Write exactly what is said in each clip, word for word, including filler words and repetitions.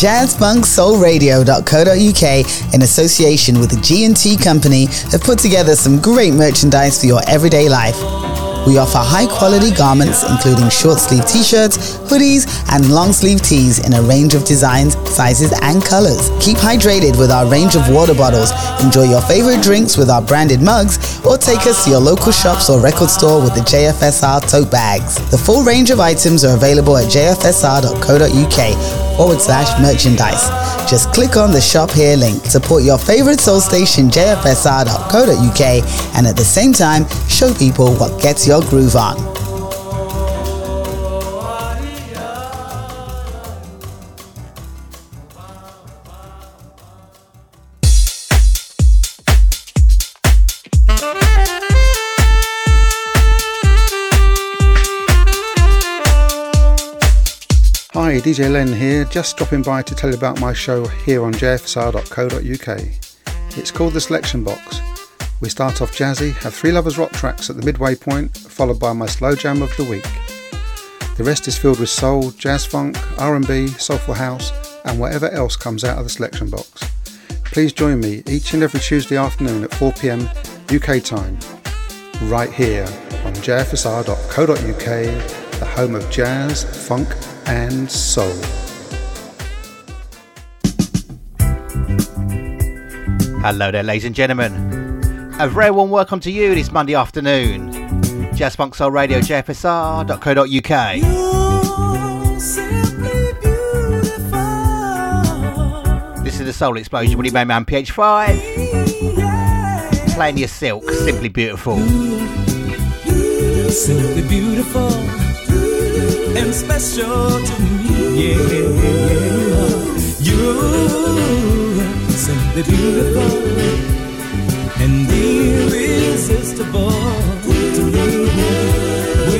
jazz funk soul radio dot co dot uk, in association with the G and T Company, have put together some great merchandise for your everyday life. We offer high-quality garments including short-sleeve t-shirts, hoodies and long-sleeve tees in a range of designs, sizes and colors. Keep hydrated with our range of water bottles, enjoy your favorite drinks with our branded mugs, or take us to your local shops or record store with the J F S R tote bags. The full range of items are available at j f s r dot co dot uk forward slash merchandise. Just click on the shop here link. Support your favorite soul station j f s r dot co dot uk, and at the same time show people what gets your groove on. Hi, D J Len here, just stopping by to tell you about my show here on j f s r dot co dot uk. It's called The Selection Box. We start off jazzy, have three Lovers Rock tracks at the midway point, followed by my slow jam of the week. The rest is filled with soul, jazz funk, R and B, soulful house and whatever else comes out of the Selection Box. Please join me each and every Tuesday afternoon at four p m U K time, right here on j f s r dot co dot uk, the home of jazz, funk and soul. Hello there, ladies and gentlemen. A very warm welcome to you this Monday afternoon. Jazz Funk Soul Radio, j f s r dot co dot uk. This is the Soul Explosion with your man P H five. Yeah. Playing your silk, simply beautiful. Simply beautiful. And special to me, yeah. You simply beautiful and irresistible to me.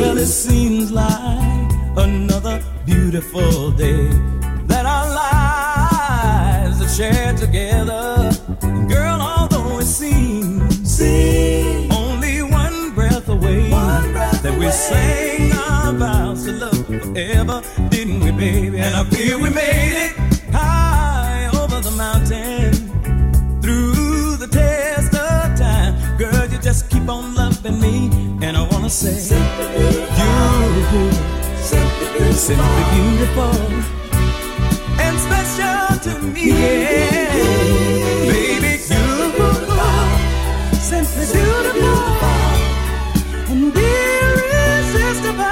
Well, it seems like another beautiful day that our lives have shared together. Girl, although it seems, seems only one breath away, one breath that away. We sang about to love forever, didn't we, baby? And I feel we made it high over the mountain, through the test of time. Girl, you just keep on loving me, and I wanna say, simply beautiful, simply, simply beautiful, and special to me, yeah. Baby, beautiful, simply beautiful, and irresistible.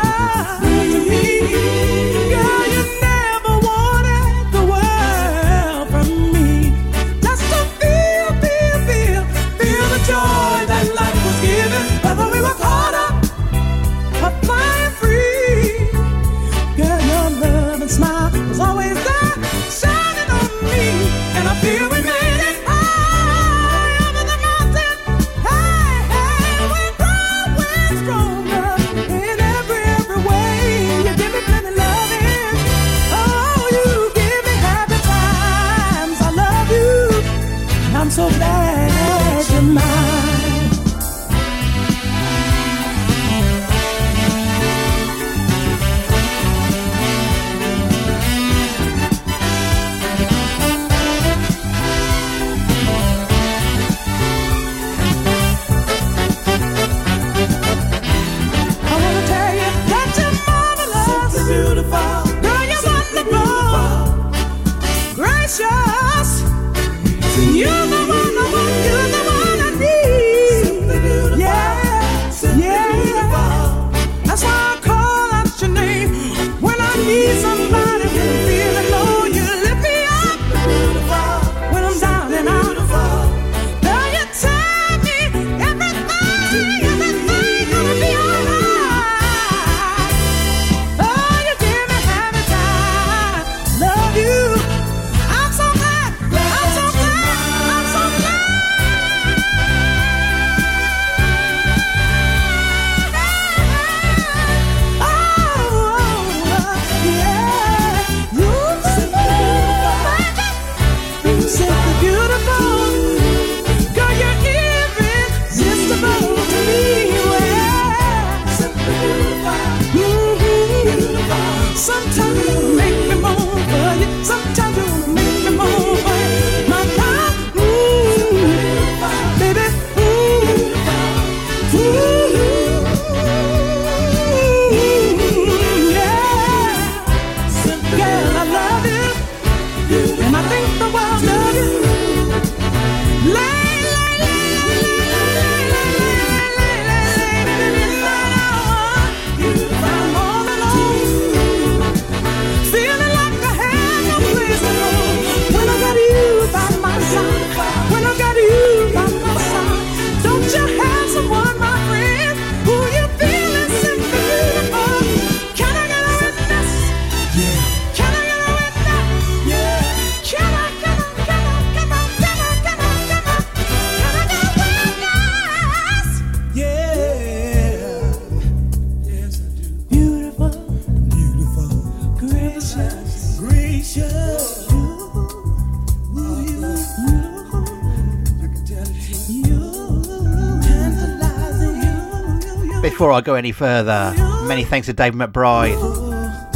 Before I go any further, many thanks to Dave McBride.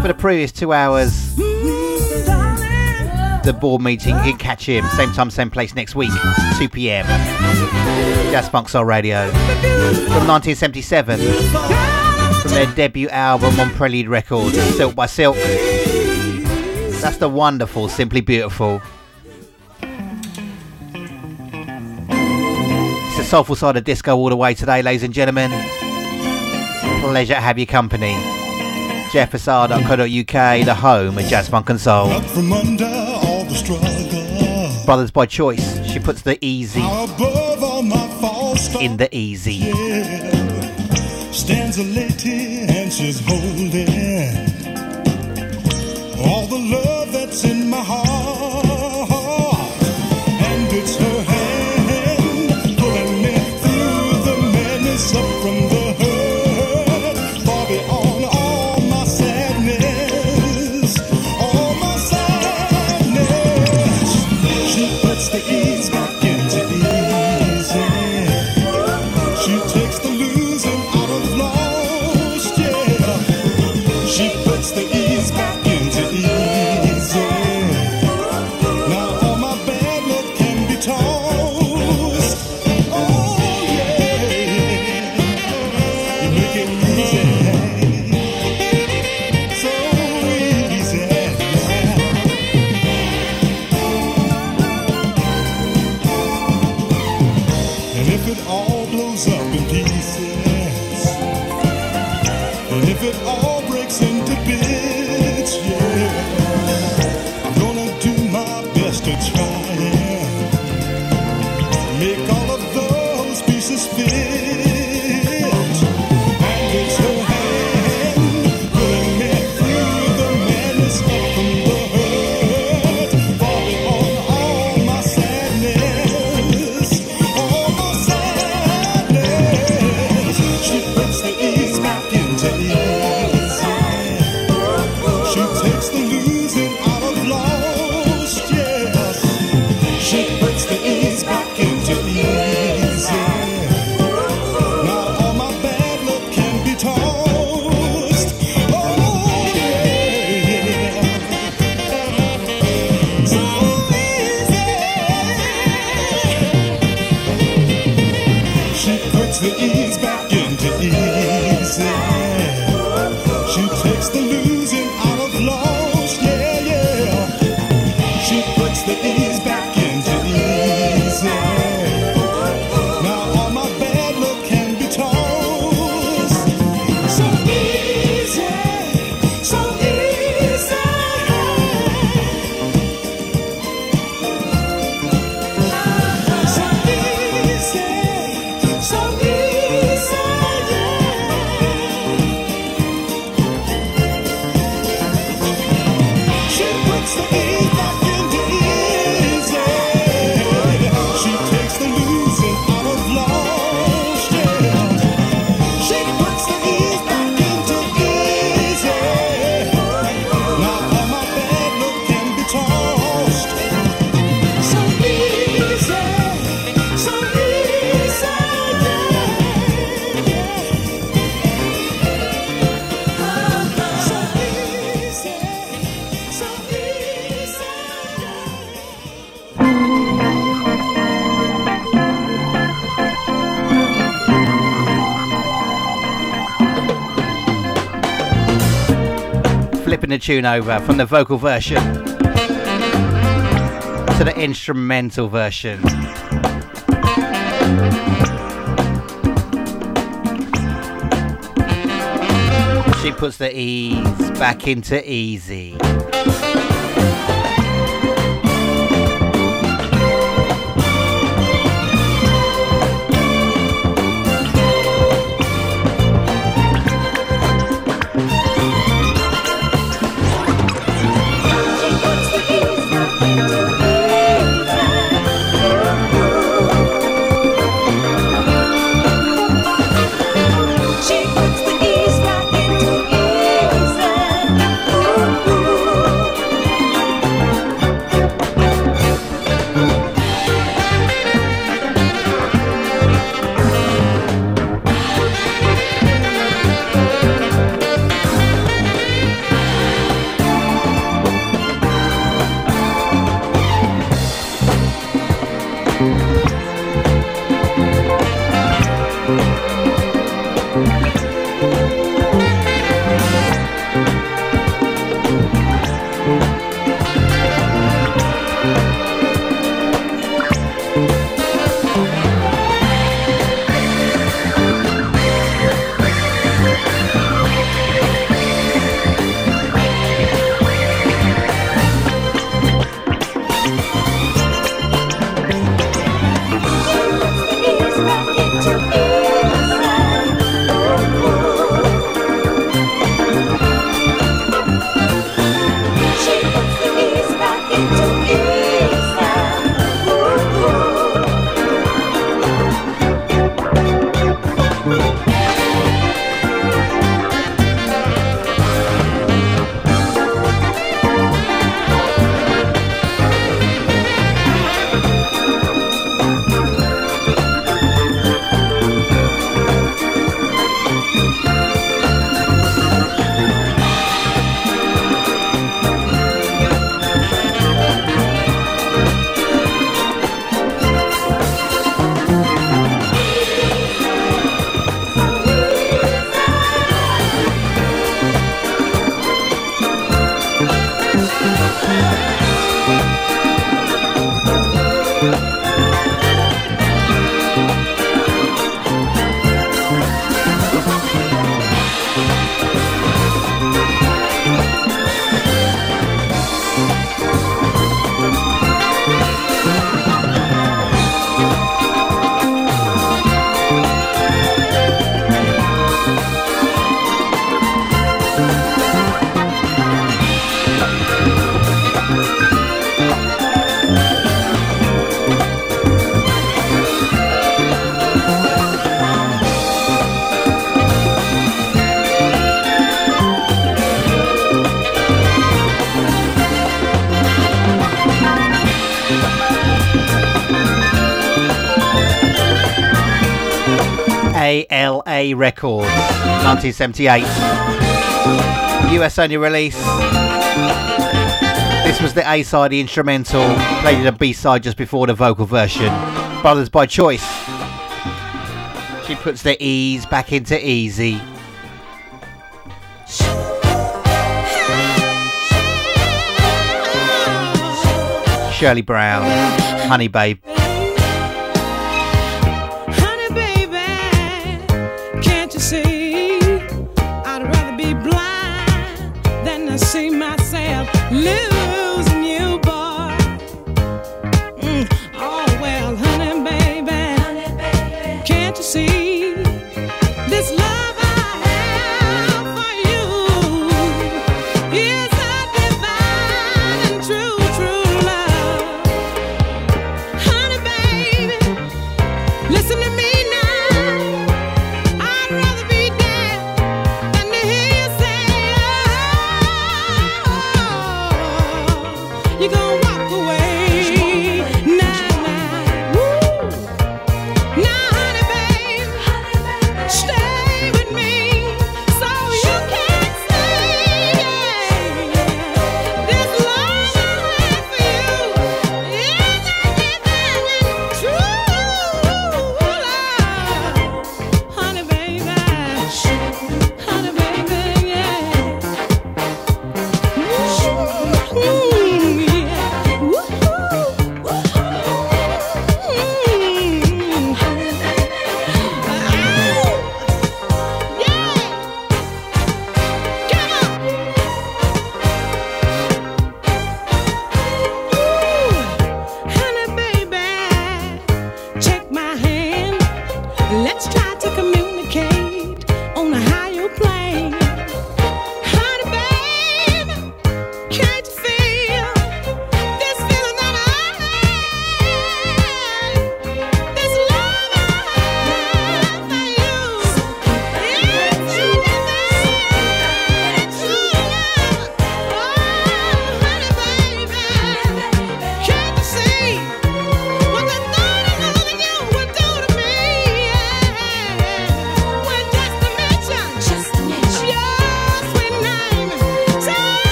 For the previous two hours, the board meeting, you can catch him. Same time, same place next week, two p.m. Jazz Funk Soul Radio. From nineteen seventy-seven. From their debut album on Prelude Records, Silk by Silk. That's the wonderful Simply Beautiful. It's the soulful side of disco all the way today, ladies and gentlemen. Pleasure to have your company. jeff fassar dot co dot uk, the home of Jazz Funk and Soul. Up from under all the struggle. Brothers by choice, she puts the easy in the easy. Yeah. Stands a lady and she's holding all the love that's in my heart, and it's her hand pulling me through the madness, up from the hurt, far beyond all my sadness, all my sadness. She puts the ease back into easy. She takes the losing out of lost, yeah. She puts the ease back. The tune over from the vocal version to the instrumental version. She puts the ease back into easy. A L A Records, nineteen seventy-eight. U S only release. This was the A-side, the instrumental. They did a B-side just before the vocal version. Brothers by Choice. She puts the E's back into easy. Shirley Brown, Honey Babe.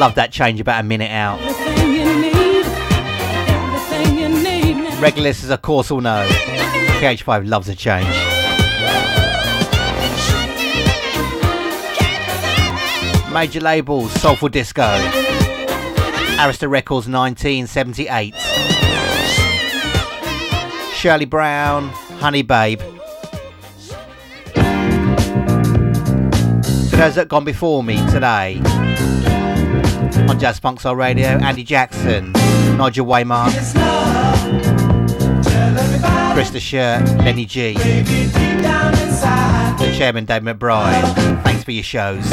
Love that change about a minute out. Everything you need, everything you need. Regular listeners, of course, all know P H five loves a change. Major labels, Soulful Disco. Arista Records, nineteen seventy-eight. Shirley Brown, Honey Babe. To those that have gone before me today, on Jazz Funk Soul Radio, Andy Jackson, Nigel Waymark, Chris The Shirt, Lenny G, the Chairman Dave McBride. Thanks for your shows.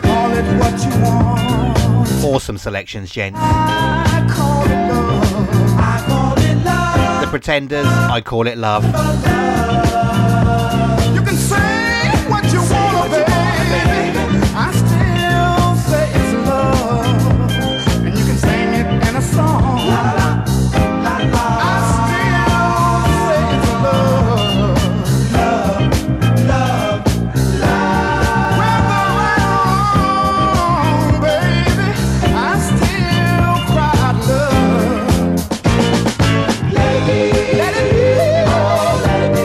Call it what you want. Awesome selections, gents. I call it love. I call it love. The Pretenders, I Call It Love. You can say what you want, baby. I still say it's love. Let it be, oh, let it be.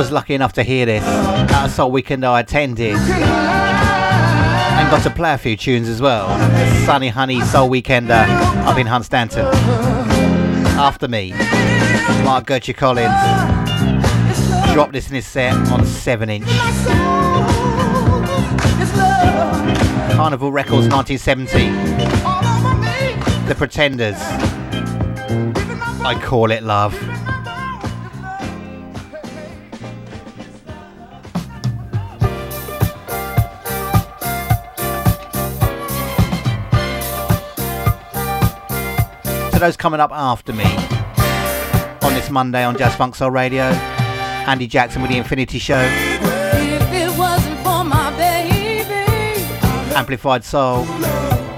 was lucky enough to hear this at a soul weekend I attended, and got to play a few tunes as well. Sunny Honey Soul Weekender up in Hunstanton. After me, Mark Gertrude Collins dropped this in his set on seven inch. Carnival Records nineteen seventy. The Pretenders, I Call It Love. Those coming up after me on this Monday on Jazz Funk Soul Radio, Andy Jackson with The Infinity Show. If it wasn't for my baby, Amplified Soul,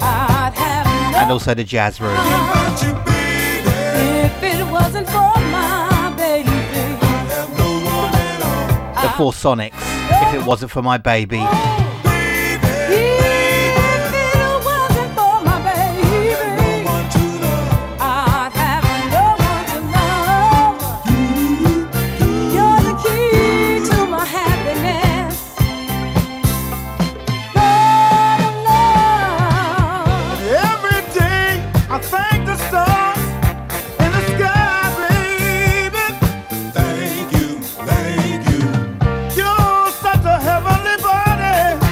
I'd have no, and also the Jazz Room. If it wasn't for my baby, the Four Sonics, If It Wasn't For My Baby. Thank you, you're such a heavenly body.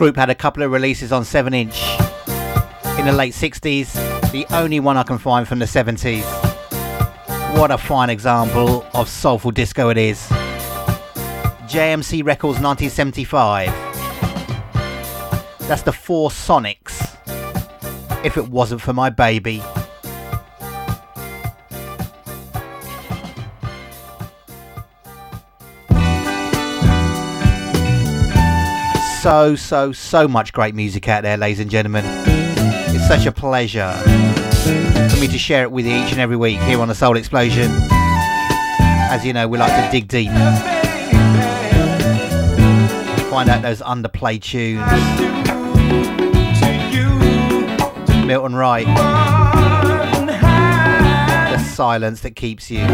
group had a couple of releases on seven inch in the late sixties, the only one I can find from the seventies. What a fine example of soulful disco it is. J M C Records nineteen seventy-five. That's the Four Sonics, If It Wasn't For My Baby. So, so, so much great music out there, ladies and gentlemen. It's such a pleasure for me to share it with you each and every week here on The Soul Explosion. As you know, we like to dig deep, find out those underplayed tunes. Milton Wright, The Silence That Keeps You.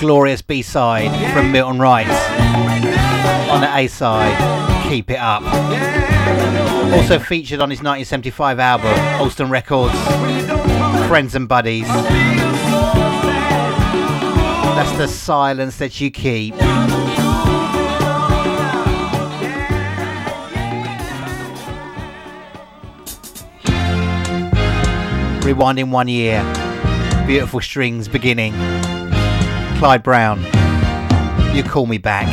Glorious B-side from Milton Wright. On the A-side, Keep It Up. Also featured on his nineteen seventy-five album, Alston Records, Friends and Buddies. That's The Silence That You Keep. Rewinding one year. Beautiful strings beginning. Clyde Brown, You Call Me Back.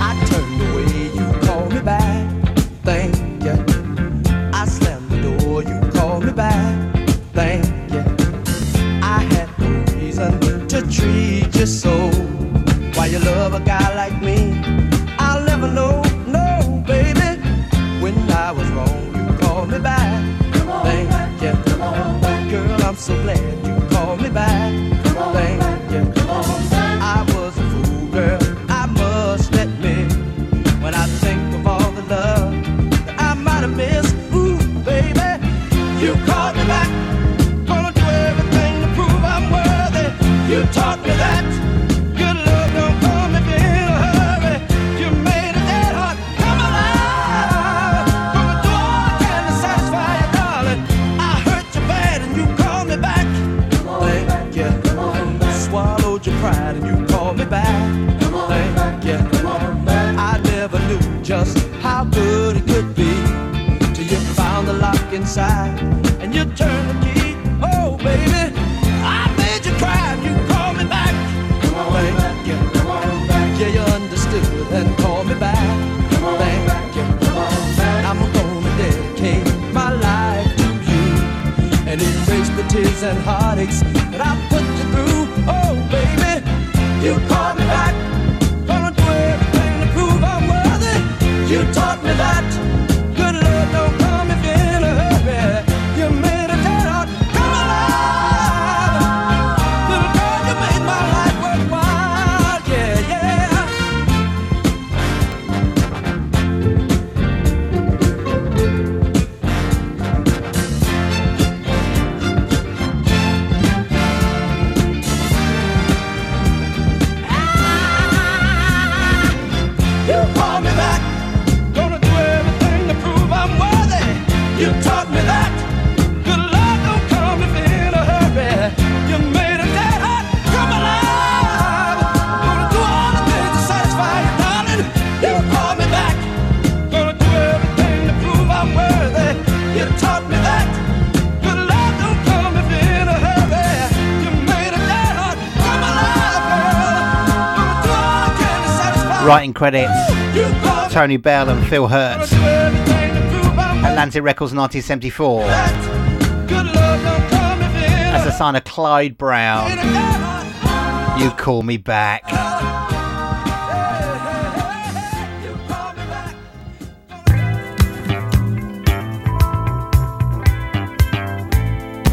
I turned away, you call me back, thank you. I slammed the door, you call me back, thank you. I had no reason to treat you so. Why you love a guy like me, I'll never know, no, baby. When I was wrong, you call me back, thank you. Girl, I'm so glad you called me back, thank you. I was a fool, girl, I must admit. When I think of all the love that I might have missed, ooh, baby, you called me back. Gonna do everything to prove I'm worthy. You taught me that good love don't come if you're in a hurry. You made a dead heart come alive. Gonna do all I can to satisfy you, darling. I hurt you bad and you called me back. Thank you. Swallow your pride and you called me back. Come on, thank you. I never knew just how good it Writing credits, Tony Bell and Phil Hertz, Atlantic Records nineteen seventy-four. That's a sign of Clyde Brown, You Call Me Back.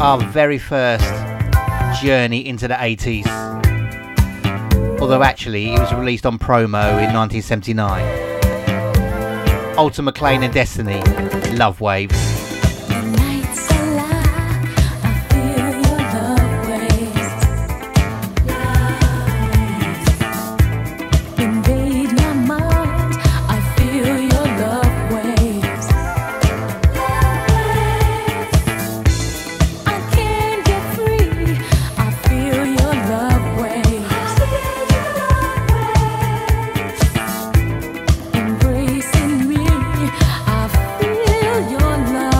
Our very first journey into the eighties. Although actually it was released on promo in nineteen seventy-nine. Alton McLean and Destiny, Love Waves. Your love.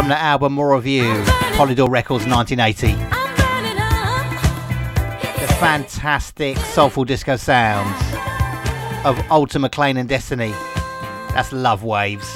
from the album More of You, Polydor Records nineteen eighty. The fantastic soulful disco sounds of Alton McLean and Destiny. That's Love Waves.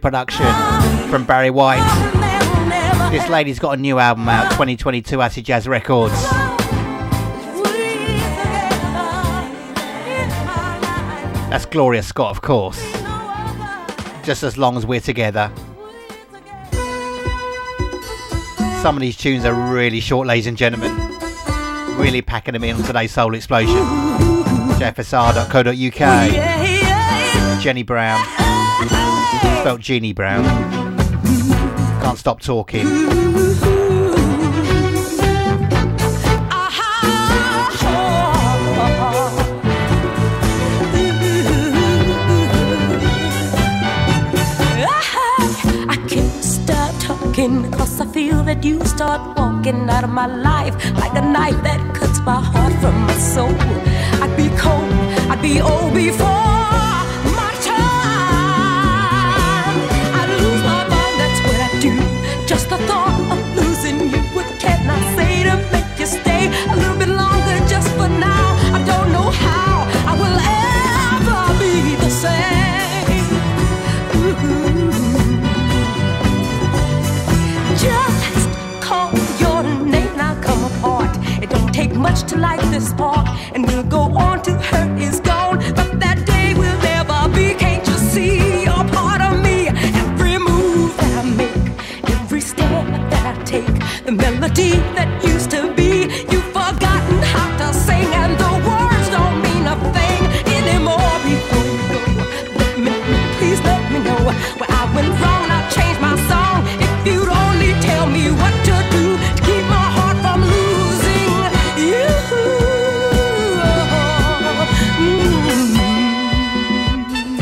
Production from Barry White. This lady's got a new album out, twenty twenty-two, Acid Jazz Records. That's Gloria Scott, of course. Just As Long As We're Together. Some of these tunes are really short, ladies and gentlemen. Really packing them in on today's Soul Explosion. j f s r dot co dot u k. Jeannie Brown. Spelt Jeannie Brown. Can't Stop Talking. I can't stop talking, 'cause I feel that you start walking out of my life like a knife that cuts my heart from my soul. I'd be cold, I'd be old before. Just the thought of losing you, what can I say to make you stay a little bit longer just for now? I don't know how I will ever be the same. Ooh. Just call your name, now come apart. It don't take much to light this spark, and we'll go on till hurt is gone. But that day will never be, can't you see? You're part of me, every move that I make. That I take, the melody that used to be, you've forgotten how to sing, and the words don't mean a thing anymore. Before you go, let me, please let me know where I went wrong. I'll change my song if you'd only tell me what to do to keep my heart from losing you. Mm-hmm. Hey!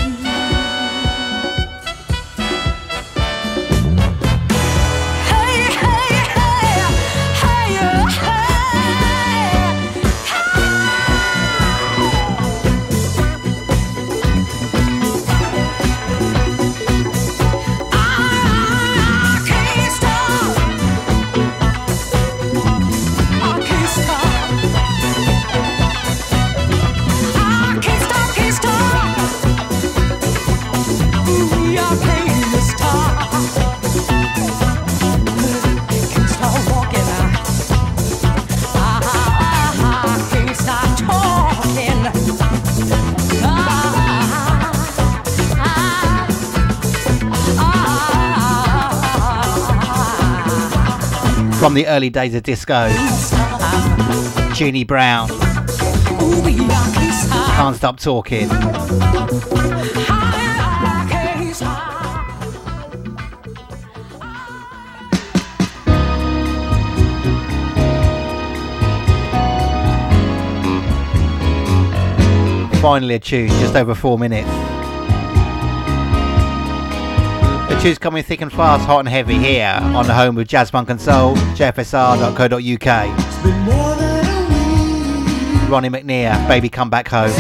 from the early days of disco. Jeannie Brown, Can't Stop Talking. Finally a tune, just over four minutes. The tune's coming thick and fast, hot and heavy here on the home of Jazz Funk and Soul, j f s r dot co dot u k. Ronnie McNeir, Baby Come Back Home.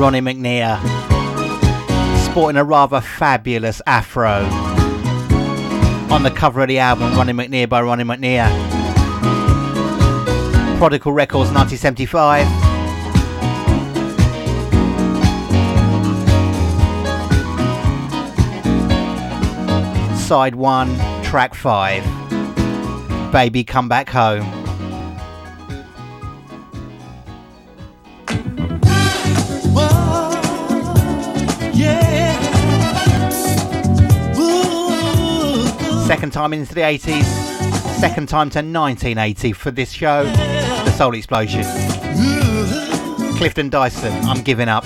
Ronnie McNeir, sporting a rather fabulous afro. On the cover of the album, Ronnie McNeir by Ronnie McNeir. Prodigal Records, nineteen seventy-five. Side one, track five. Baby Come Back Home. Second time into the eighties, second time to nineteen eighty for this show, The Soul Explosion. Clifton Dyson, I'm Giving Up.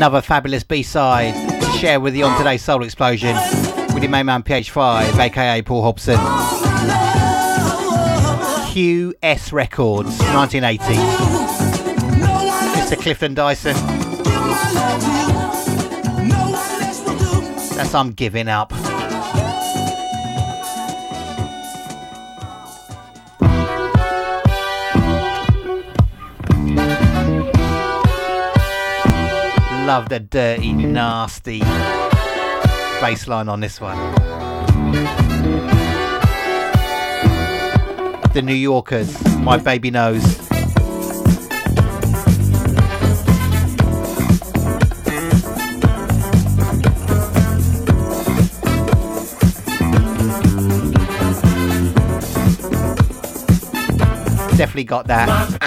another fabulous B-side to share with you on today's Soul Explosion with your main man P H five, aka Paul Hobson. Q S Records, nineteen eighty. Mister Clifton Dyson. That's I'm Giving Up. Love the dirty, nasty bass line on this one. The New Yorkers, My Baby Knows. Definitely got that.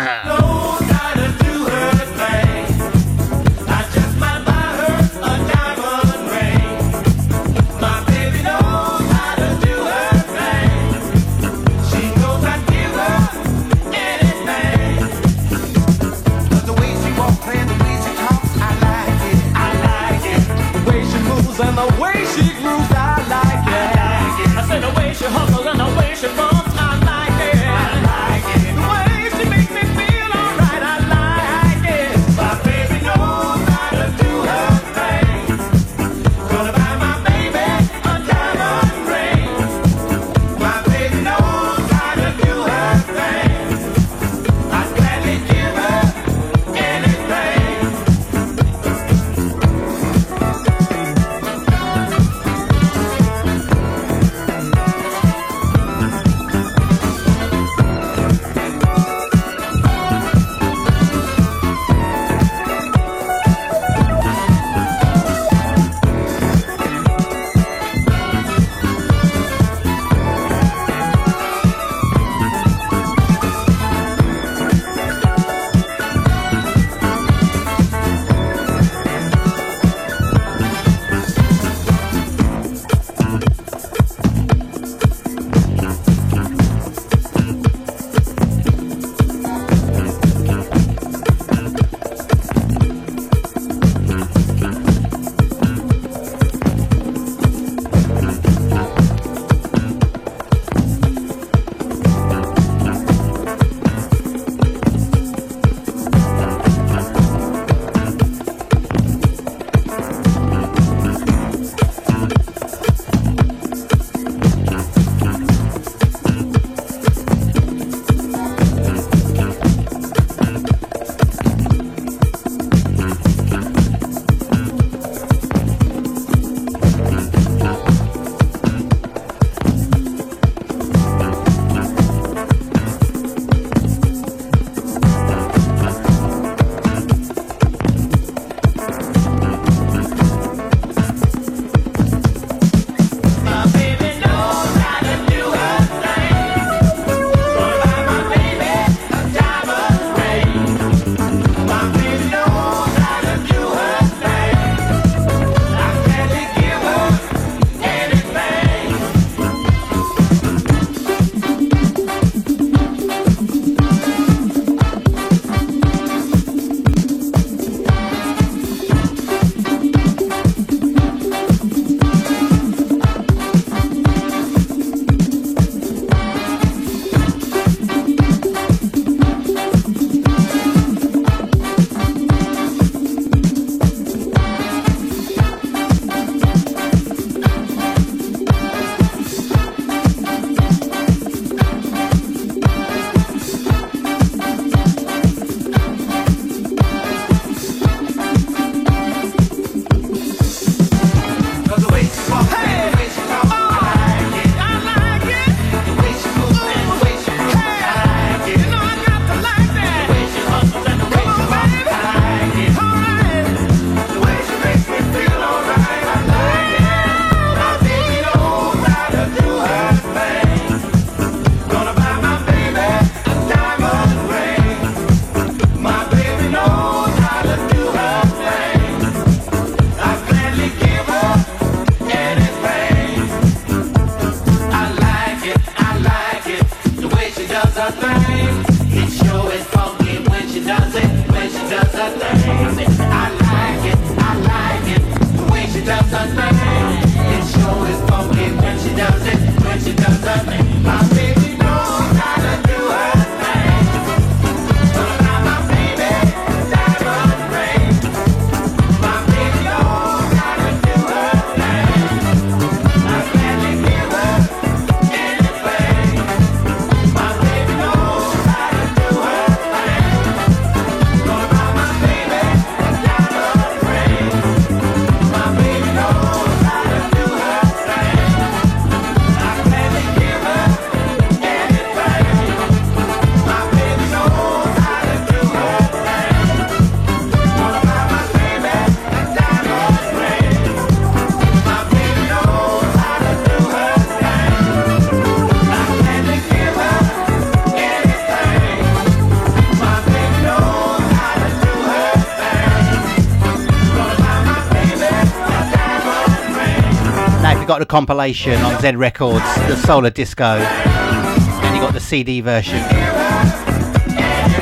You've got the compilation on Z Records, the Solar Disco, and you got the C D version.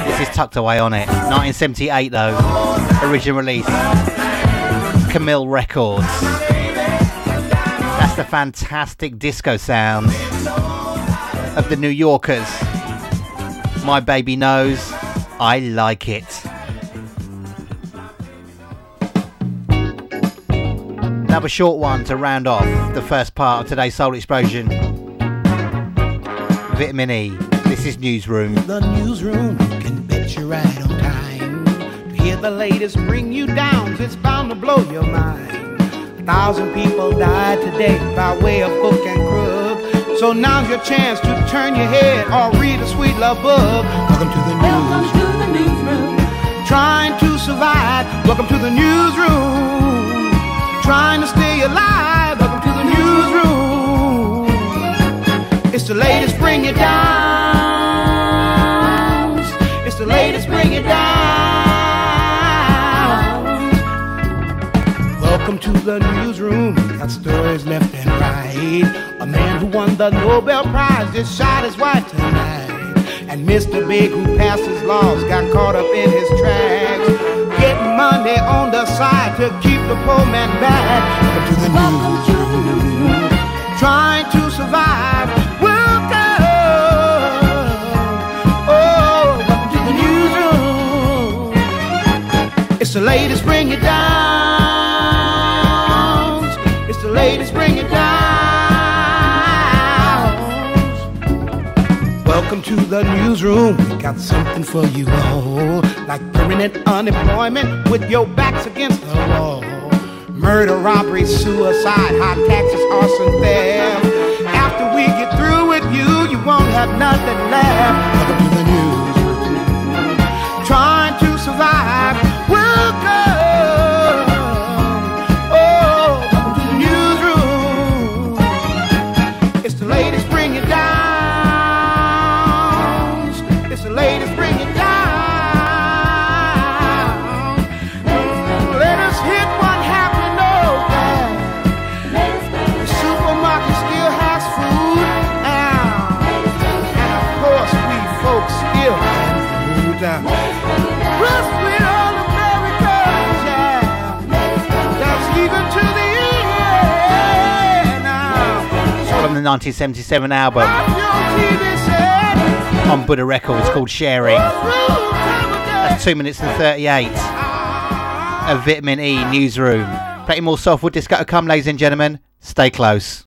This is tucked away on it. nineteen seventy-eight though, original release. Camille Records. That's the fantastic disco sound of the New Yorkers. My baby knows I like it. Another short one to round off the first part of today's Soul Explosion. Vitamin E. This is Newsroom. The Newsroom can bet you're right on time. To hear the latest bring you down, it's bound to blow your mind. A thousand people died today by way of book and grub. So now's your chance to turn your head or read a sweet love book. Welcome to the Newsroom. Welcome to the Newsroom. Trying to survive. Welcome to the Newsroom. Trying to stay alive, welcome to the newsroom. It's the latest bring it down. It's the latest bring it down. Welcome to the newsroom. Got stories left and right. A man who won the Nobel Prize just shot his wife tonight. And Mister Big, who passed his laws, got caught up in his tracks. Getting money on the side to keep the poor man back. Welcome to the newsroom. Trying to survive. Welcome, oh, welcome to the newsroom. It's the latest bring it down. It's the latest bring it down. Welcome to the newsroom. We got something for you all. Like permanent unemployment with your backs against the wall. Murder, robbery, suicide, high taxes, arson, theft. After we get through with you, you won't have nothing left. Welcome to the news. Trying to survive. Welcome. Oh, welcome to the newsroom. It's the latest bring it down. It's the latest bring it down. Down. Rest with all Americans, yeah. That's even to the end now. From the nineteen seventy-seven album on Buddha Records called Sharing. That's two minutes and thirty-eight. A Vitamin E Newsroom. Plenty more soulful disco to come, ladies and gentlemen. Stay close.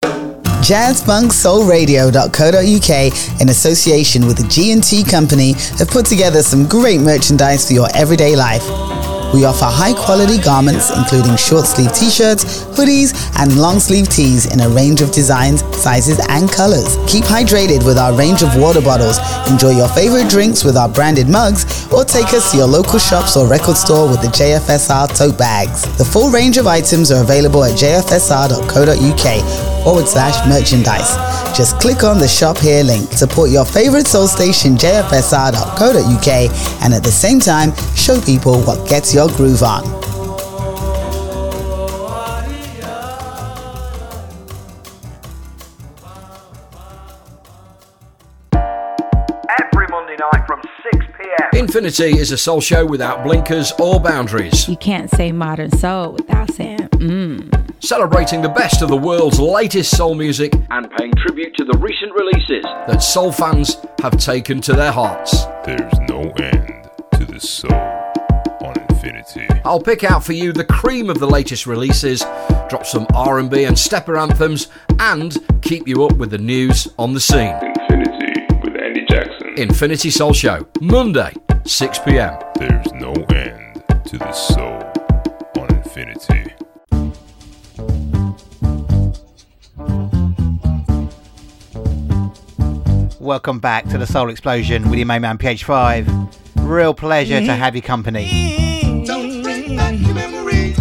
jazz funk soul radio dot co dot uk in association with the G and T Company have put together some great merchandise for your everyday life. We offer high quality garments including short sleeve t-shirts, hoodies and long sleeve tees in a range of designs, sizes and colors. Keep hydrated with our range of water bottles, enjoy your favorite drinks with our branded mugs or take us to your local shops or record store with the J F S R tote bags. The full range of items are available at j f s r dot co dot uk forward slash merchandise. Just click on the shop here link. Support your favorite soul station j f s r dot co dot uk and at the same time show people what gets your groove on. Every Monday night from six p.m. Infinity is a soul show without blinkers or boundaries. You can't say modern soul without saying mmm. Celebrating the best of the world's latest soul music and paying tribute to the recent releases that soul fans have taken to their hearts. There's no end to the soul on Infinity. I'll pick out for you the cream of the latest releases, drop some R and B and stepper anthems, and keep you up with the news on the scene. Infinity with Andy Jackson. Infinity Soul Show, Monday, six p.m. There's no end to the soul on Infinity. Welcome back to the Soul Explosion with your main man P H five. Real pleasure mm-hmm. to have your company. Mm-hmm. Don't bring back your memories.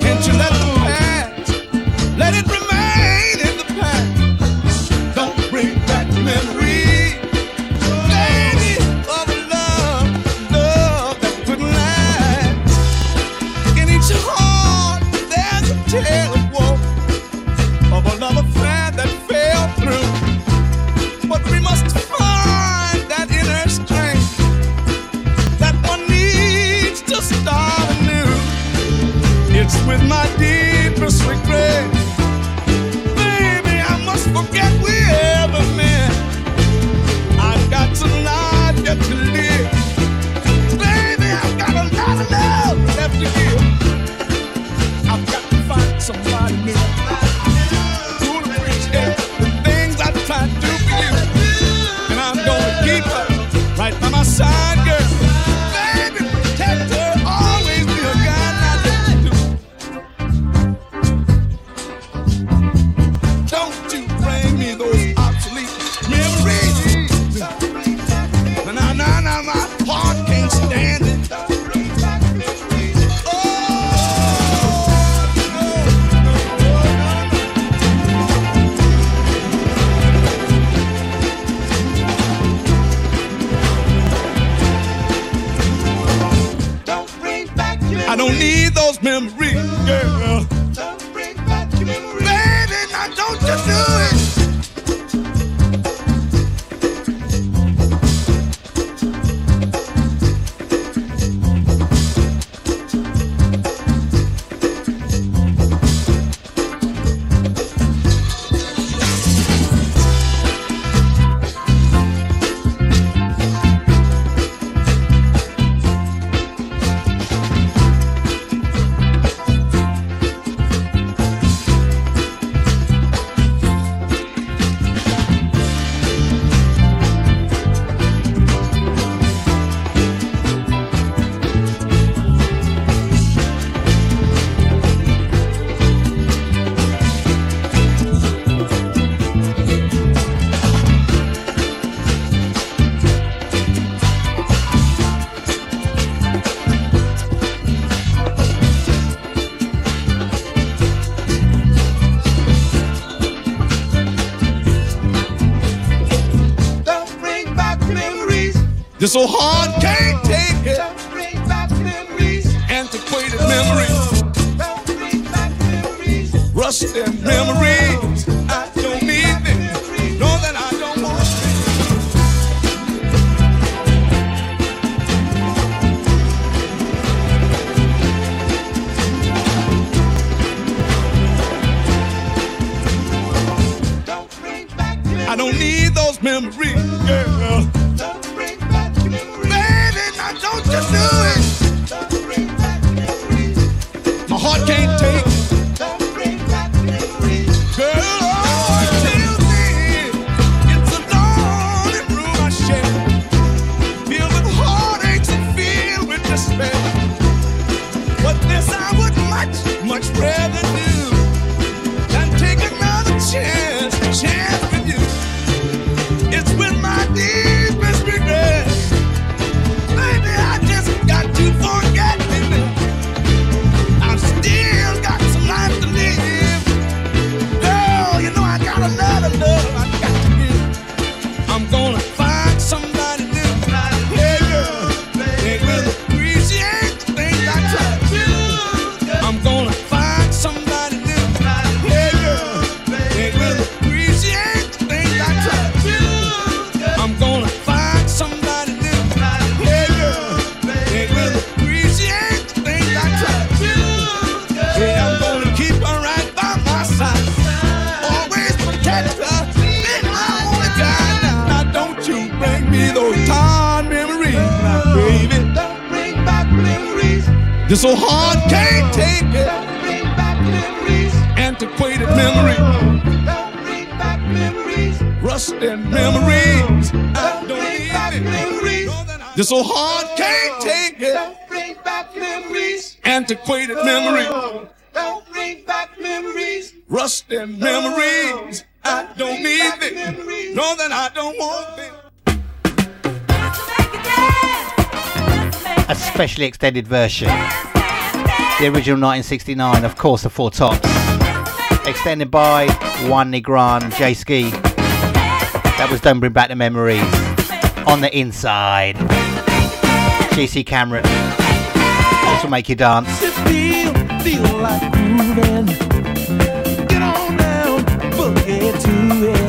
Can't you let them pass? Let It's with my deepest regret. Baby, I must forget we ever met. I've got tonight yet to live. Baby, I've got a lot of love left to give. I've got to find somebody new to appreciate the things I tried to do for you. And I'm gonna keep her right by my side, girl. Memory, girl. Don't bring back your memory. Baby, now don't you do it. You're so hard, can't take it. Don't bring back memories. Antiquated oh, memories. Don't bring back memories. Rusted oh, memories. I don't, don't need them. Memories. Know that I don't want them. Don't bring back memories. I don't need those memories, girl. Don't you do it. Don't bring back memories. My heart can't take it. You're so hard, can't take it. Don't bring back memories. Antiquated oh, memories. Don't bring back memories. Rusted oh, memories. Don't I don't bring back it. Memories. You're so hard, oh, can't take it. Don't bring back memories. Antiquated oh, memories. Don't bring back memories. Rusted oh, memories. I don't, don't need it. No, then I don't want it. A specially extended version. The original nineteen sixty-nine, of course, the Four Tops. Extended by Juan Negron, Jay Ski. That was Don't Bring Back the Memories. On the Inside. G C Cameron. This will make you dance. Feel, feel like moving. Get on down, boogie to it.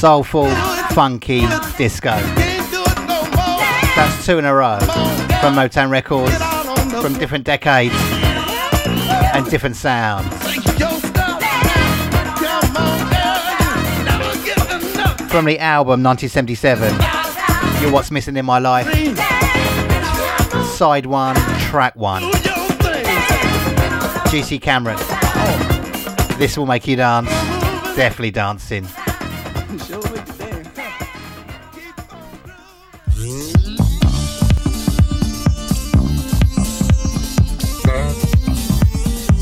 soulful, funky disco. That's two in a row from Motown Records, from different decades and different sounds. From the album nineteen seventy-seven, You're What's Missing in My Life, side one, track one, G C Cameron. This will make you dance. Definitely dancing.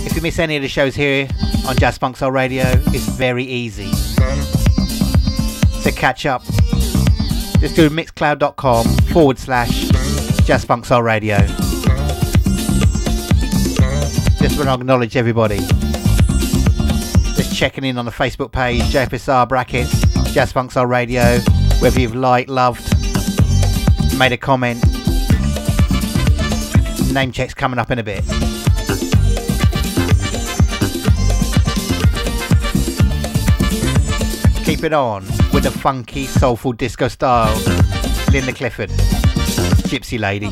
If you miss any of the shows here on Jazz Funk Soul Radio, it's very easy to catch up. Just do mixcloud.com forward slash Jazz Funk Soul Radio. Just want to acknowledge everybody. Checking in on the Facebook page, J F S R brackets, Jazz Funk Soul Radio, whether you've liked, loved, made a comment. Name check's coming up in a bit. Keep it on with the funky, soulful disco style. Linda Clifford, Gypsy Lady.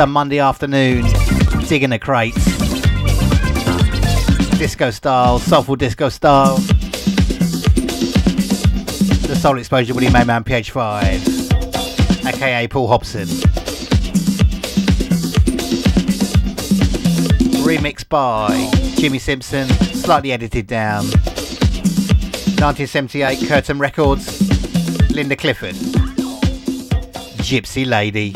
some Monday afternoon digging the crates. Disco style, soulful disco style. The Soul Exposure with your main man P H five, aka Paul Hobson. Remixed by Jimmy Simpson, slightly edited down. nineteen seventy-eight, Curtain Records, Linda Clifford, Gypsy Lady.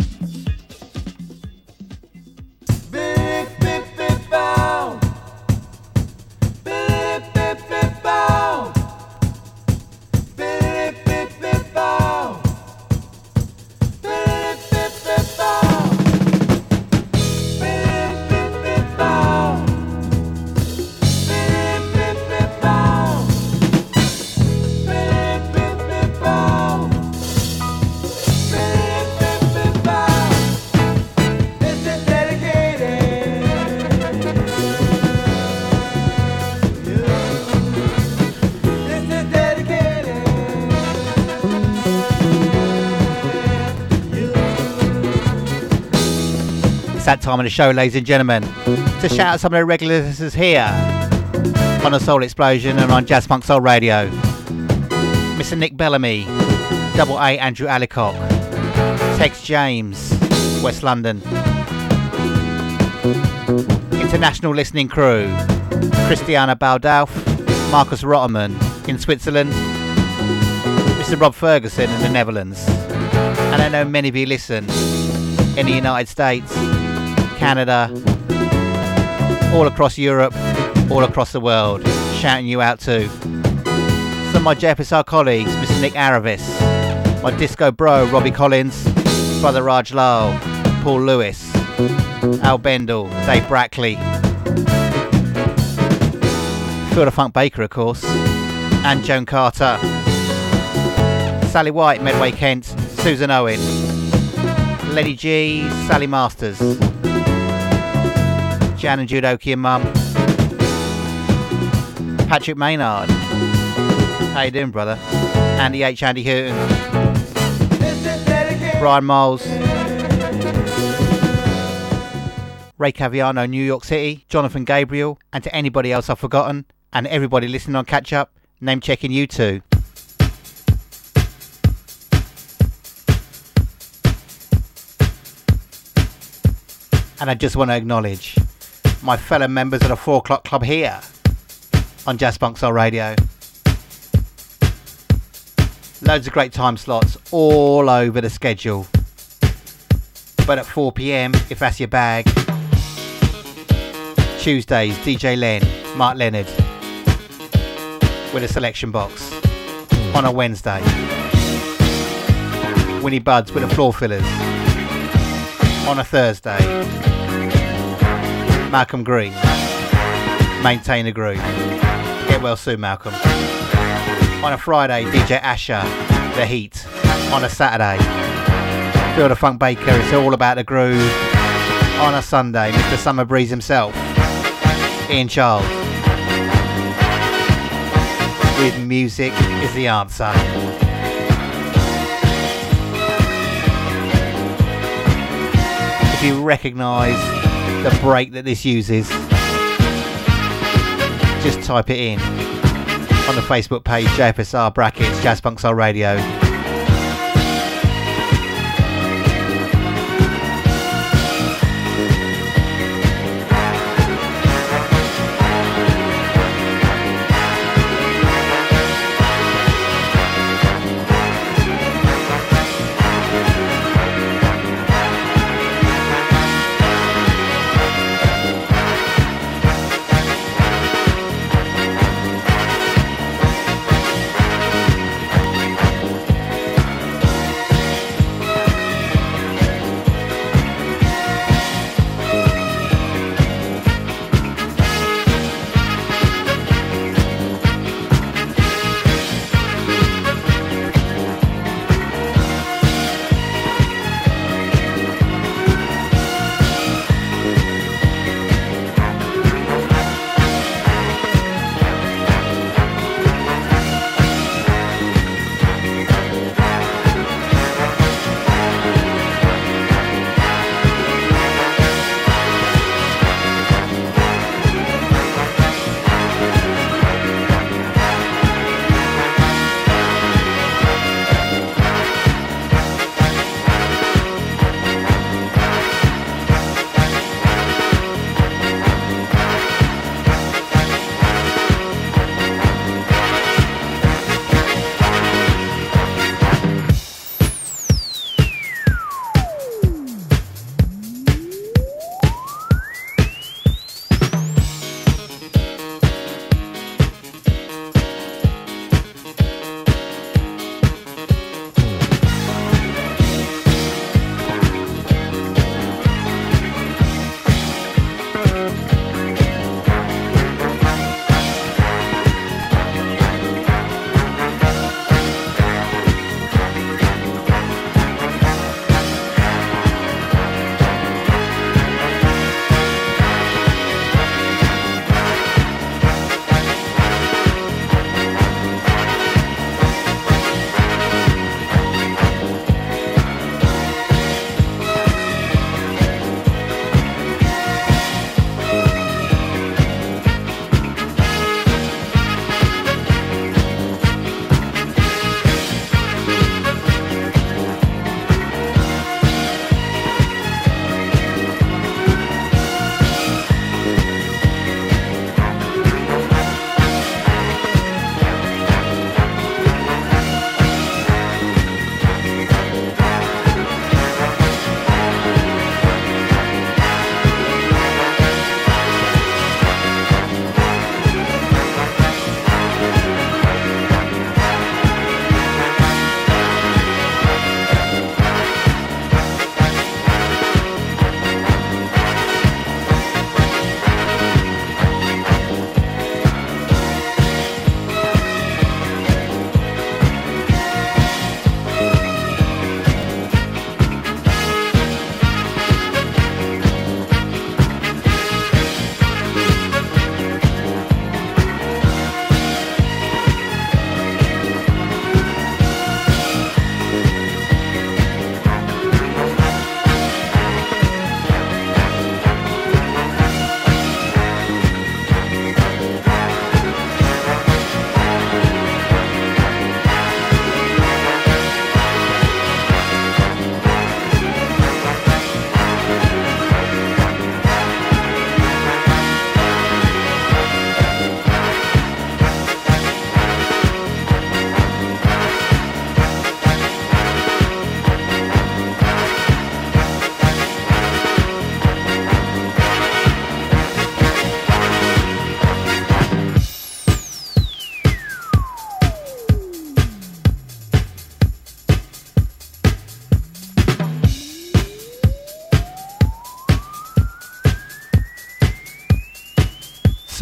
Time of the show, ladies and gentlemen, to shout out some of the regular listeners here on the Soul Explosion and on Jazz Funk Soul Radio. Mister Nick Bellamy, Double A Andrew Alicock, Tex James, West London. International listening crew, Christiana Baldauf, Marcus Rotterman in Switzerland, Mister Rob Ferguson in the Netherlands. And I know many of you listen in the United States, Canada, all across Europe, all across the world, shouting you out too. Some of my J F S R colleagues, Mister Nick Aravis, my disco bro Robbie Collins, Brother Raj Lal, Paul Lewis, Al Bendel, Dave Brackley, Phil the Funk Baker of course, and Joan Carter, Sally White, Medway Kent, Susan Owen, Lenny G, Sally Masters, Jan and Jude Oki and Mum, Patrick Maynard, how you doing brother, Andy H, Andy Houghton, Brian Miles, Ray Caviano, New York City, Jonathan Gabriel, and to anybody else I've forgotten, and everybody listening on Catch Up, name checking you too. And I just want to acknowledge my fellow members of the four o'clock club here on Jazz Funk Soul Radio. Loads of great time slots all over the schedule. But at four p m, if that's your bag, Tuesdays, D J Len, Mark Leonard, with a selection box on a Wednesday. Winnie Buds with the floor fillers on a Thursday. Malcolm Green, Maintain the Groove. Get well soon, Malcolm. On a Friday, D J Asher, The Heat. On a Saturday, Phil the Funk Baker, It's All About the Groove. On a Sunday, Mister Summer Breeze himself, Ian Child, with Music Is the Answer. You recognise the break that this uses, just type it in on the Facebook page, J F S R brackets Jazz Funk Soul Radio.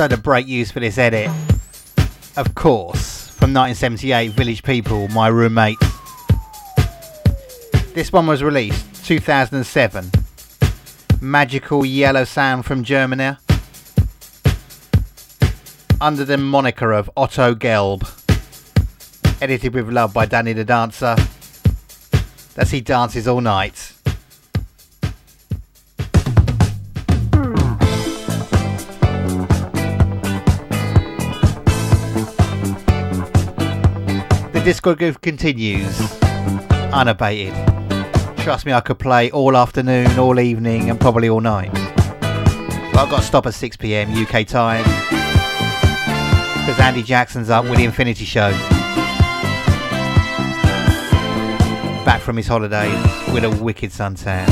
episode of Break used for this edit. Of course, from nineteen seventy-eight, Village People, My Roommate. This one was released two thousand seven. Magical yellow sound from Germany, under the moniker of Otto Gelb. Edited with love by Danny the Dancer. That's He Dances All Night. The disco groove continues, unabated. Trust me, I could play all afternoon, all evening and probably all night. But I've got to stop at six p m U K time, because Andy Jackson's up with The Infinity Show. Back from his holidays with a wicked suntan.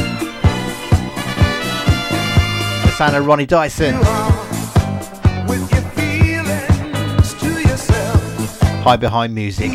The sound of Ronnie Dyson. With your feelings to yourself. High behind music.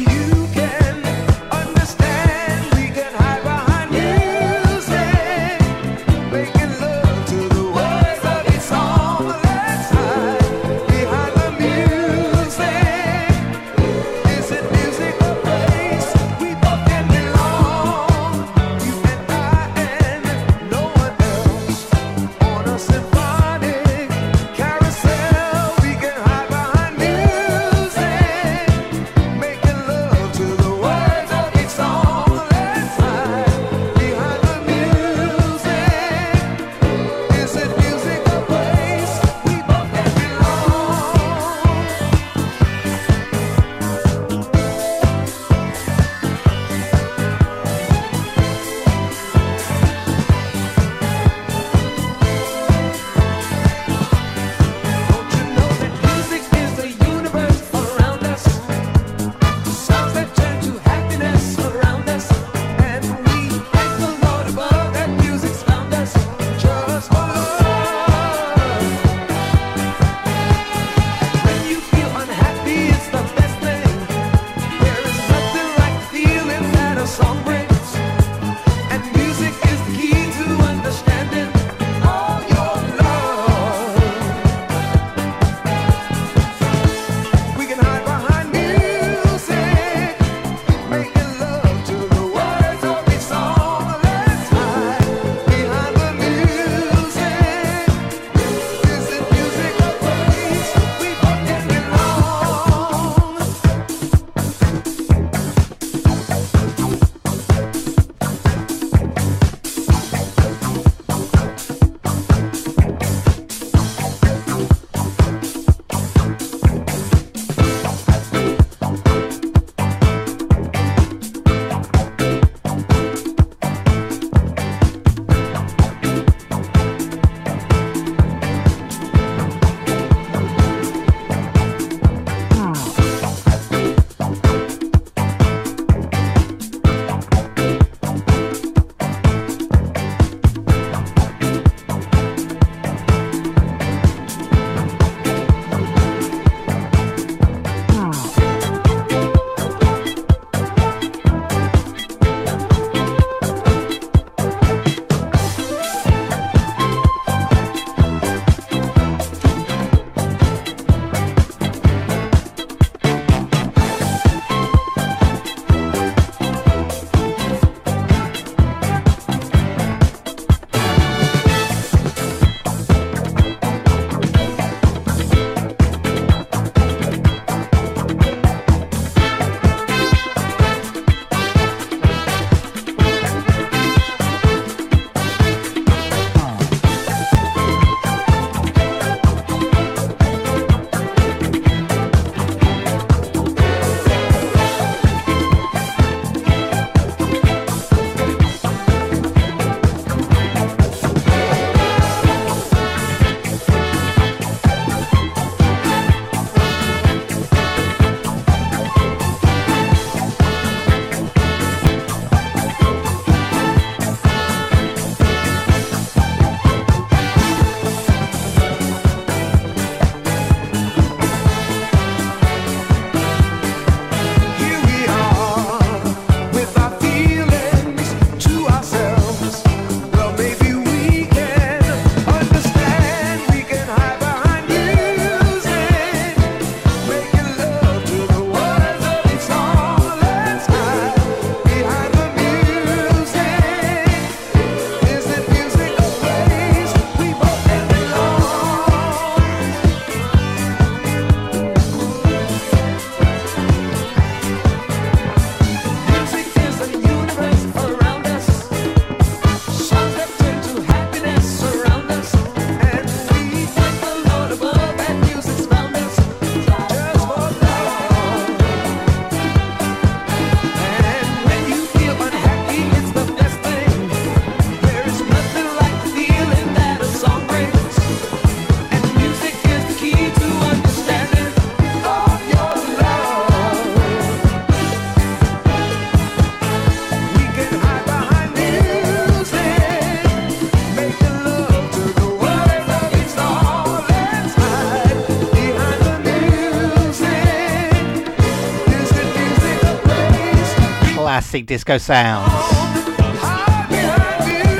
fantastic disco sounds.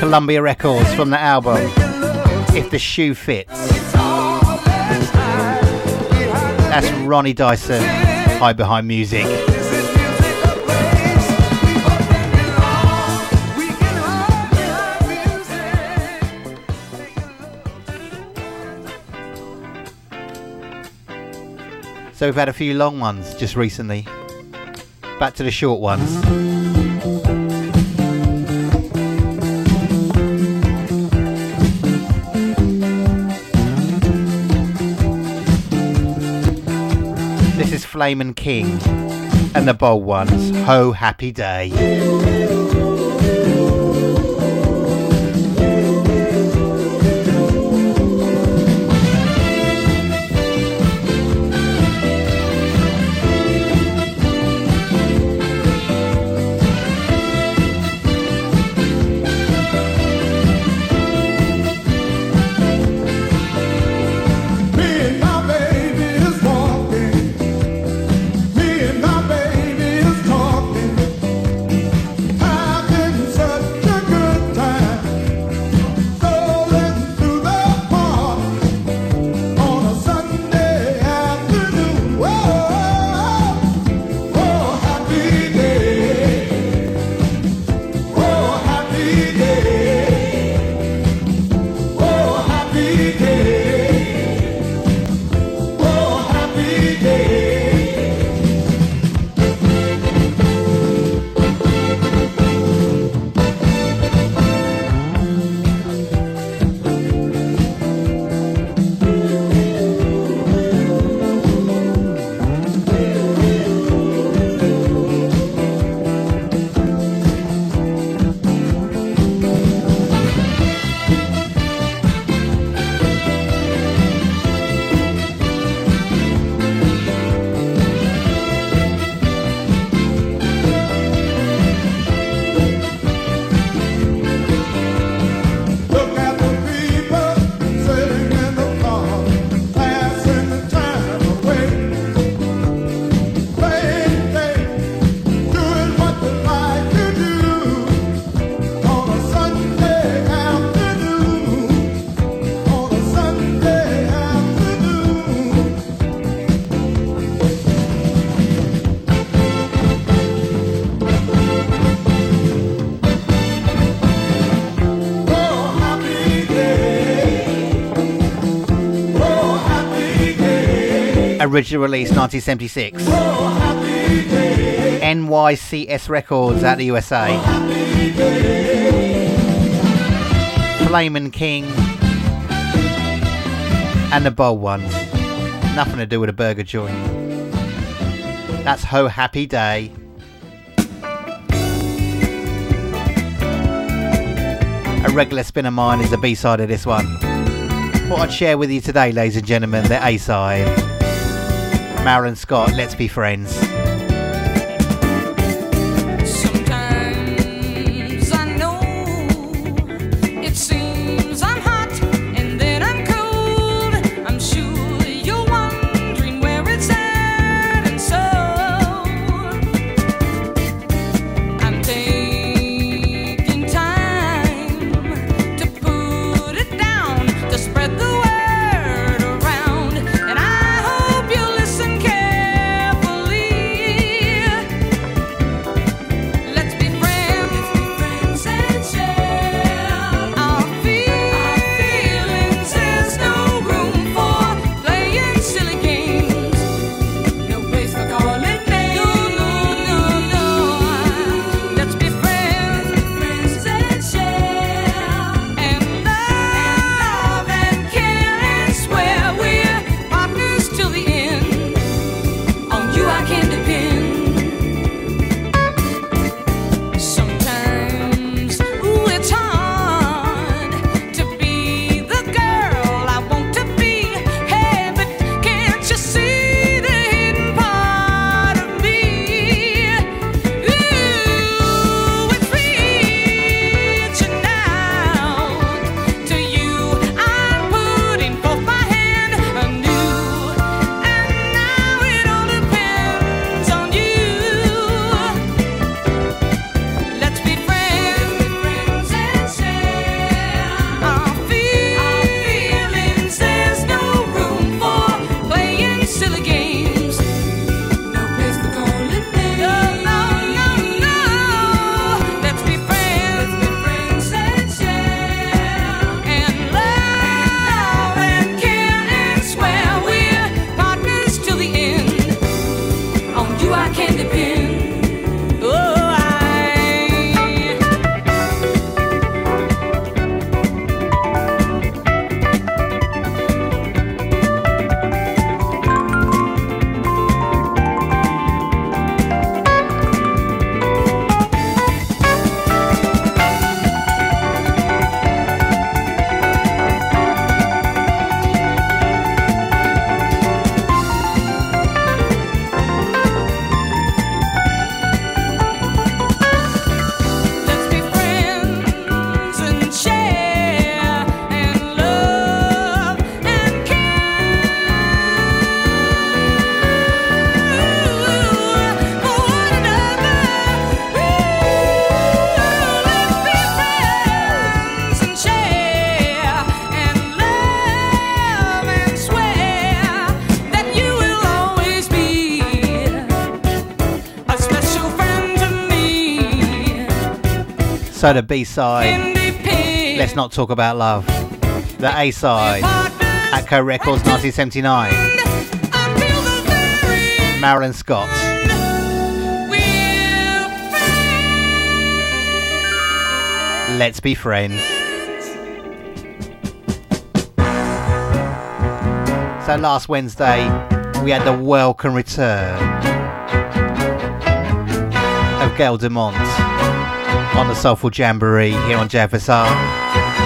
Columbia Records, from the album If the Shoe Fits. That's Ronnie Dyson, Hide Behind Music. So we've had a few long ones just recently. Back to the short ones. This is Flamin' King and the Bold Ones. Ho Happy Day. Original release nineteen seventy-six. N Y C S Records out of the U S A. Flamin' King and the Bold Ones. Nothing to do with a burger joint. That's Ho Happy Day. A regular spin of mine is the B-side of this one. What I'd share with you today, ladies and gentlemen, the A-side. Maren Scott, Let's Be Friends. Please. also the B-side, Let's Not Talk About Love. The A-side, Atco Records nineteen seventy-nine. Marilyn Scott. Let's Be Friends. So last Wednesday, we had the welcome return of Gail DeMont on the Soulful Jamboree here on J F S R.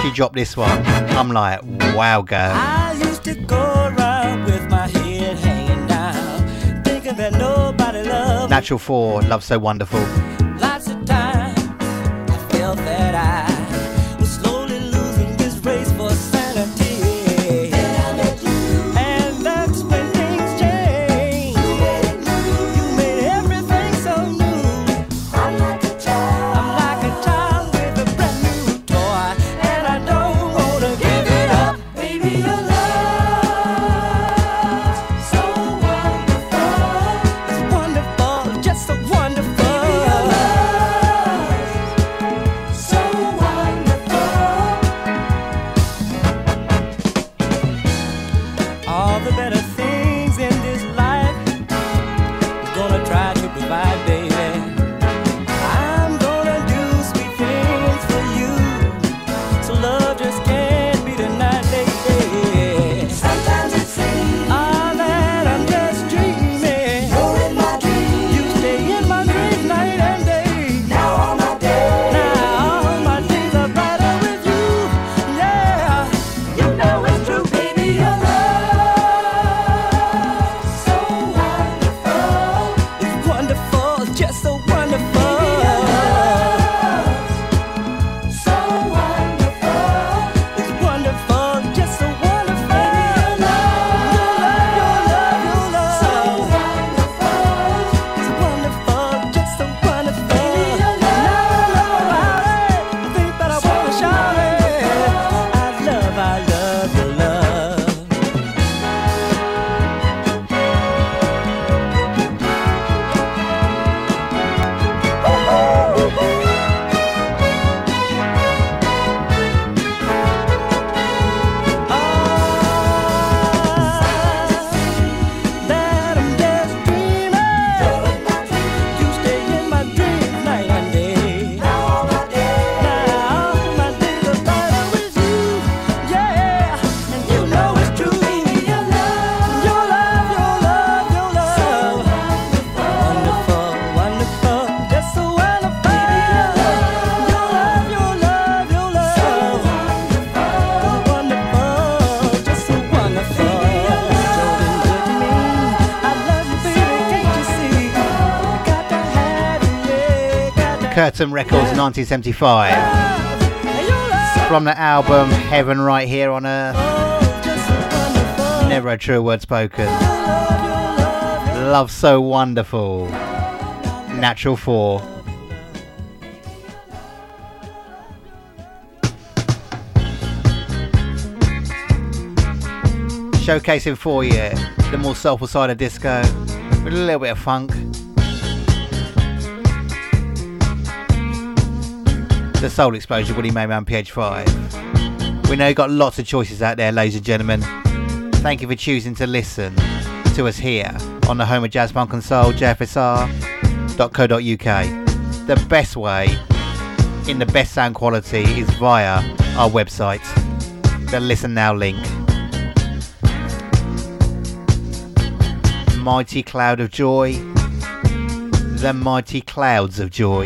She dropped this one. I'm like, wow, girl. I used to go around with my head hanging down, thinking that nobody loved me. Natural Four, Love So Wonderful. Lots of times I felt that I. Curtain Records nineteen seventy-five, from the album Heaven Right Here on Earth. Never a true word spoken. Love So Wonderful. Natural Four. Showcasing for you the more soulful side of disco with a little bit of funk. The Soul Explosion, Willie Mayman on P H five. We know you've got lots of choices out there, ladies and gentlemen. Thank you for choosing to listen to us here on the home of Jazz Funk and Soul, J F S R dot co dot U K. The best way, in the best sound quality, is via our website, the Listen Now link. Mighty Cloud of Joy, the Mighty Clouds of Joy.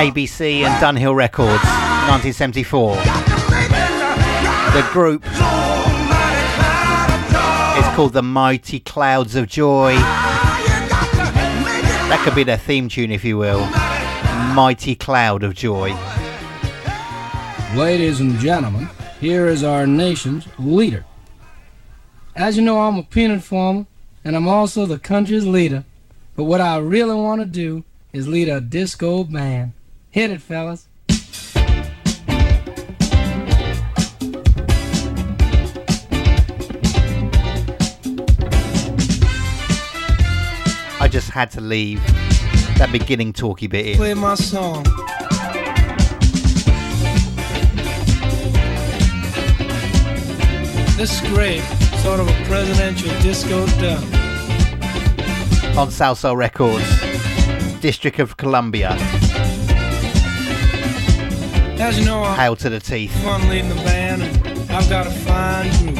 A B C and Dunhill Records, nineteen seventy-four. The group is called The Mighty Clouds of Joy. That could be their theme tune, if you will. Mighty Cloud of Joy. Ladies and gentlemen, here is our nation's leader. As you know, I'm a peanut farmer, and I'm also the country's leader. But what I really want to do is lead a disco band. Hit it, fellas. I just had to leave that beginning talky bit in. Play my song. This is great, sort of a presidential disco dub. On South Soul Records, District of Columbia. As you know, I'm Hail to the Teeth. Fun leading the band, and I've got a fine group.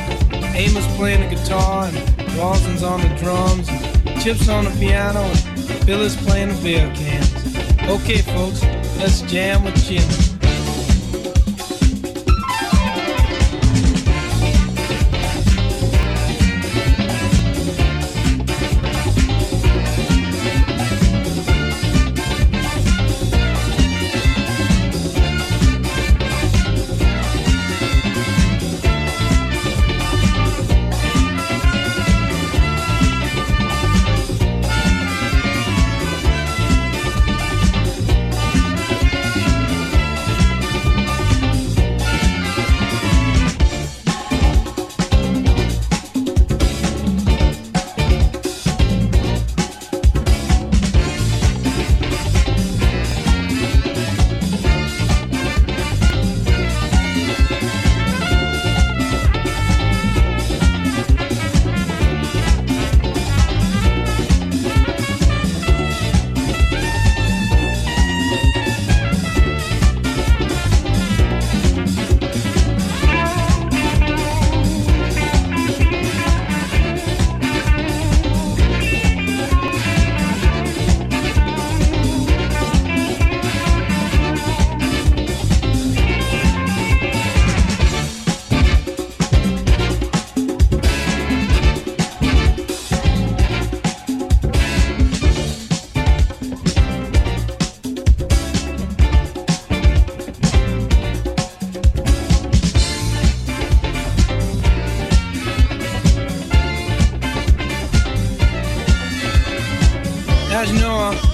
Amos playing the guitar, and Rawson's on the drums, and Chip's on the piano, and Bill is playing the beer cans. Okay, folks, let's jam with Jimmy.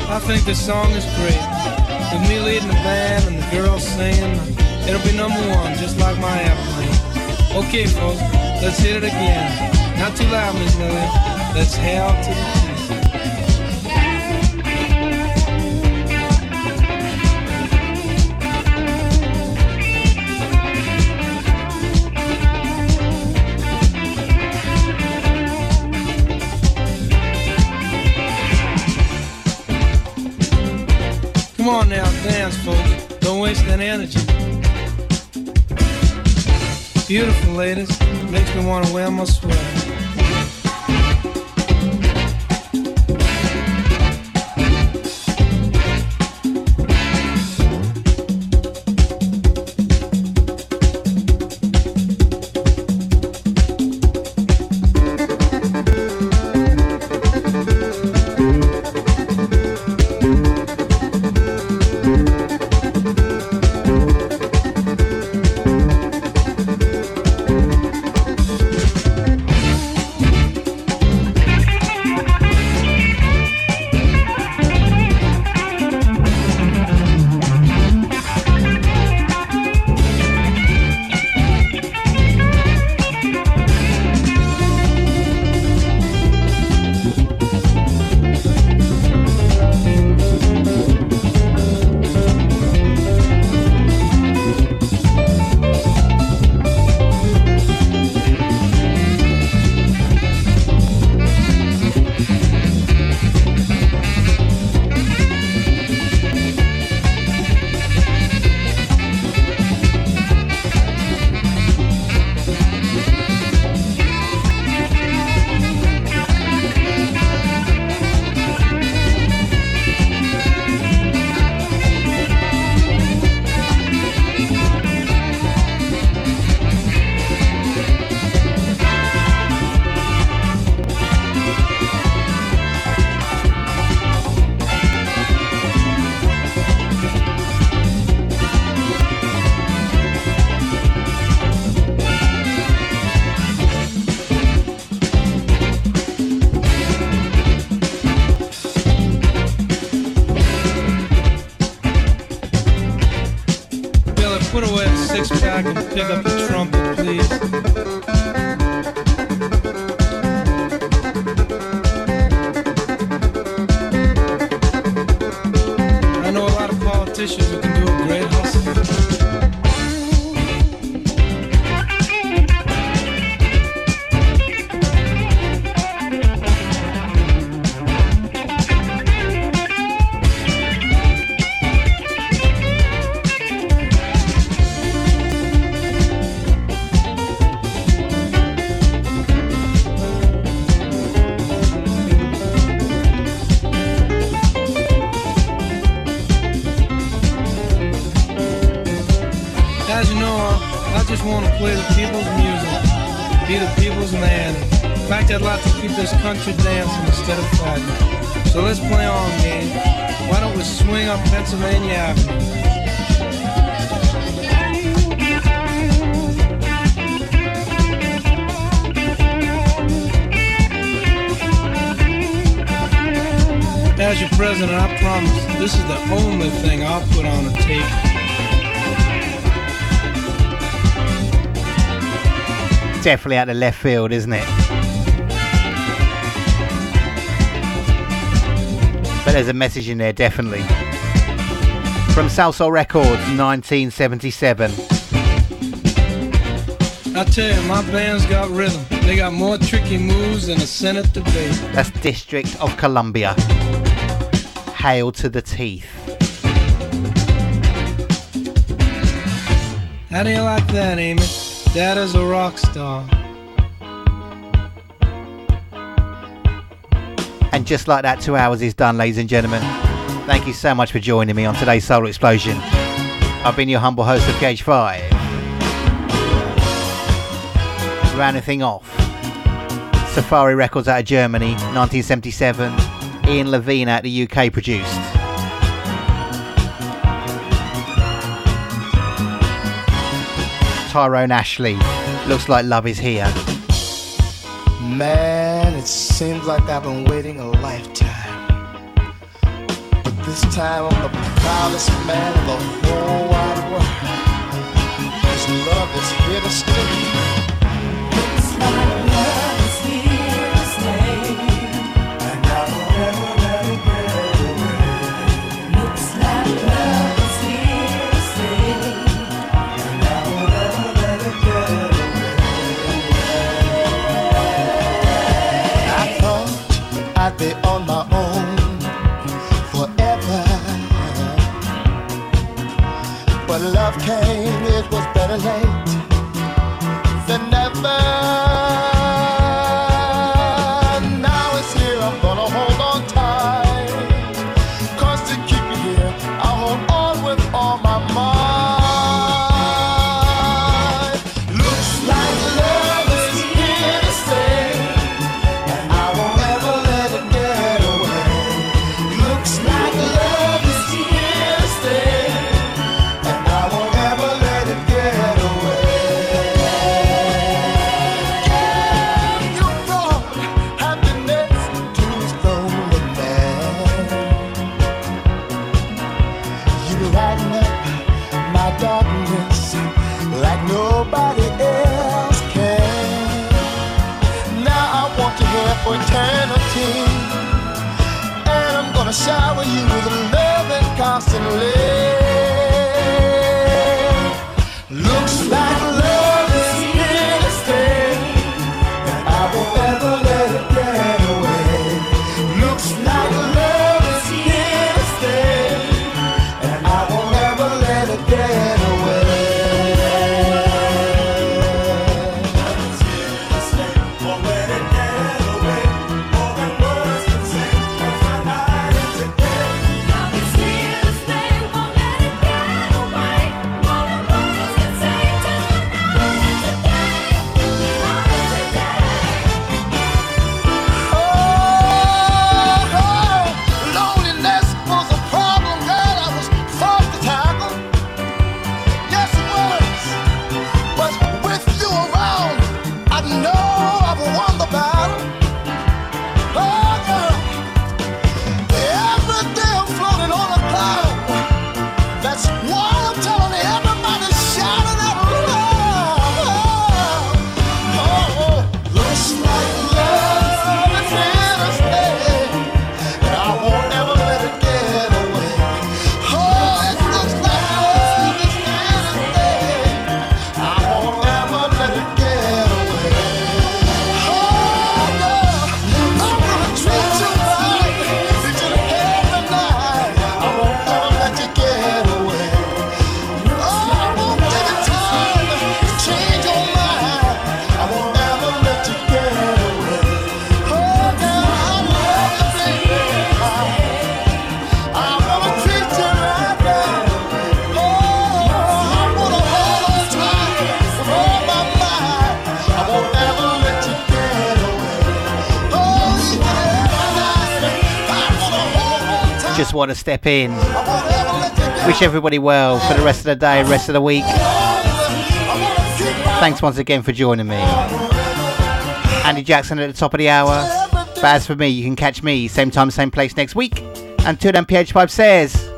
I think this song is great. With me leading the band and the girls singing, it'll be number one, just like my airplane. Okay, folks, let's hit it again. Not too loud, Miss Lily. Let's hail to the team. Folks, don't waste that energy. Beautiful ladies, makes me want to wear my sweater. pick up the trumpet, please? I know a lot of politicians who can do a great hustle. I'd like to keep this country dancing instead of fighting. So let's play on, man. Why don't we swing up Pennsylvania Avenue? As your president, I promise this is the only thing I'll put on a tape. Definitely out of left field, isn't it? But there's a message in there, definitely. From South Soul Records, nineteen seventy-seven. I tell you, my band's got rhythm. They got more tricky moves than a Senate debate. That's District of Columbia. Hail to the teeth. How do you like that, Amy? Dad is a rock star. And just like that, two hours is done, ladies and gentlemen. Thank you so much for joining me on today's Soul Explosion. I've been your humble host of P H five. Rounding thing off, Safari Records out of Germany, nineteen seventy-seven. Ian Levine out of the U K produced. Tyrone Ashley, Looks Like Love Is Here. Man, it seems like I've been waiting a lifetime, but this time I'm the proudest man in the whole wide world. This love is here to stay. It's like love is here to stay, and I will never let it get away. Looks like love is here to stay, and I will never let it get away. I'd be on my own forever, but love came, it was better late than never. Now it's here, I'm gonna hold on tight, 'cause to keep you here, I hold on with all my might. Eternity, and I'm gonna shower you with loving constantly. Looks like love is here to stay, and I will never let it get away. Looks like love is here to stay, and I will never let it get away. just want to step in. Wish everybody well for the rest of the day, rest of the week. Thanks once again for joining me. Andy Jackson at the top of the hour. But as for me, you can catch me same time, same place next week. Until then, P H five says...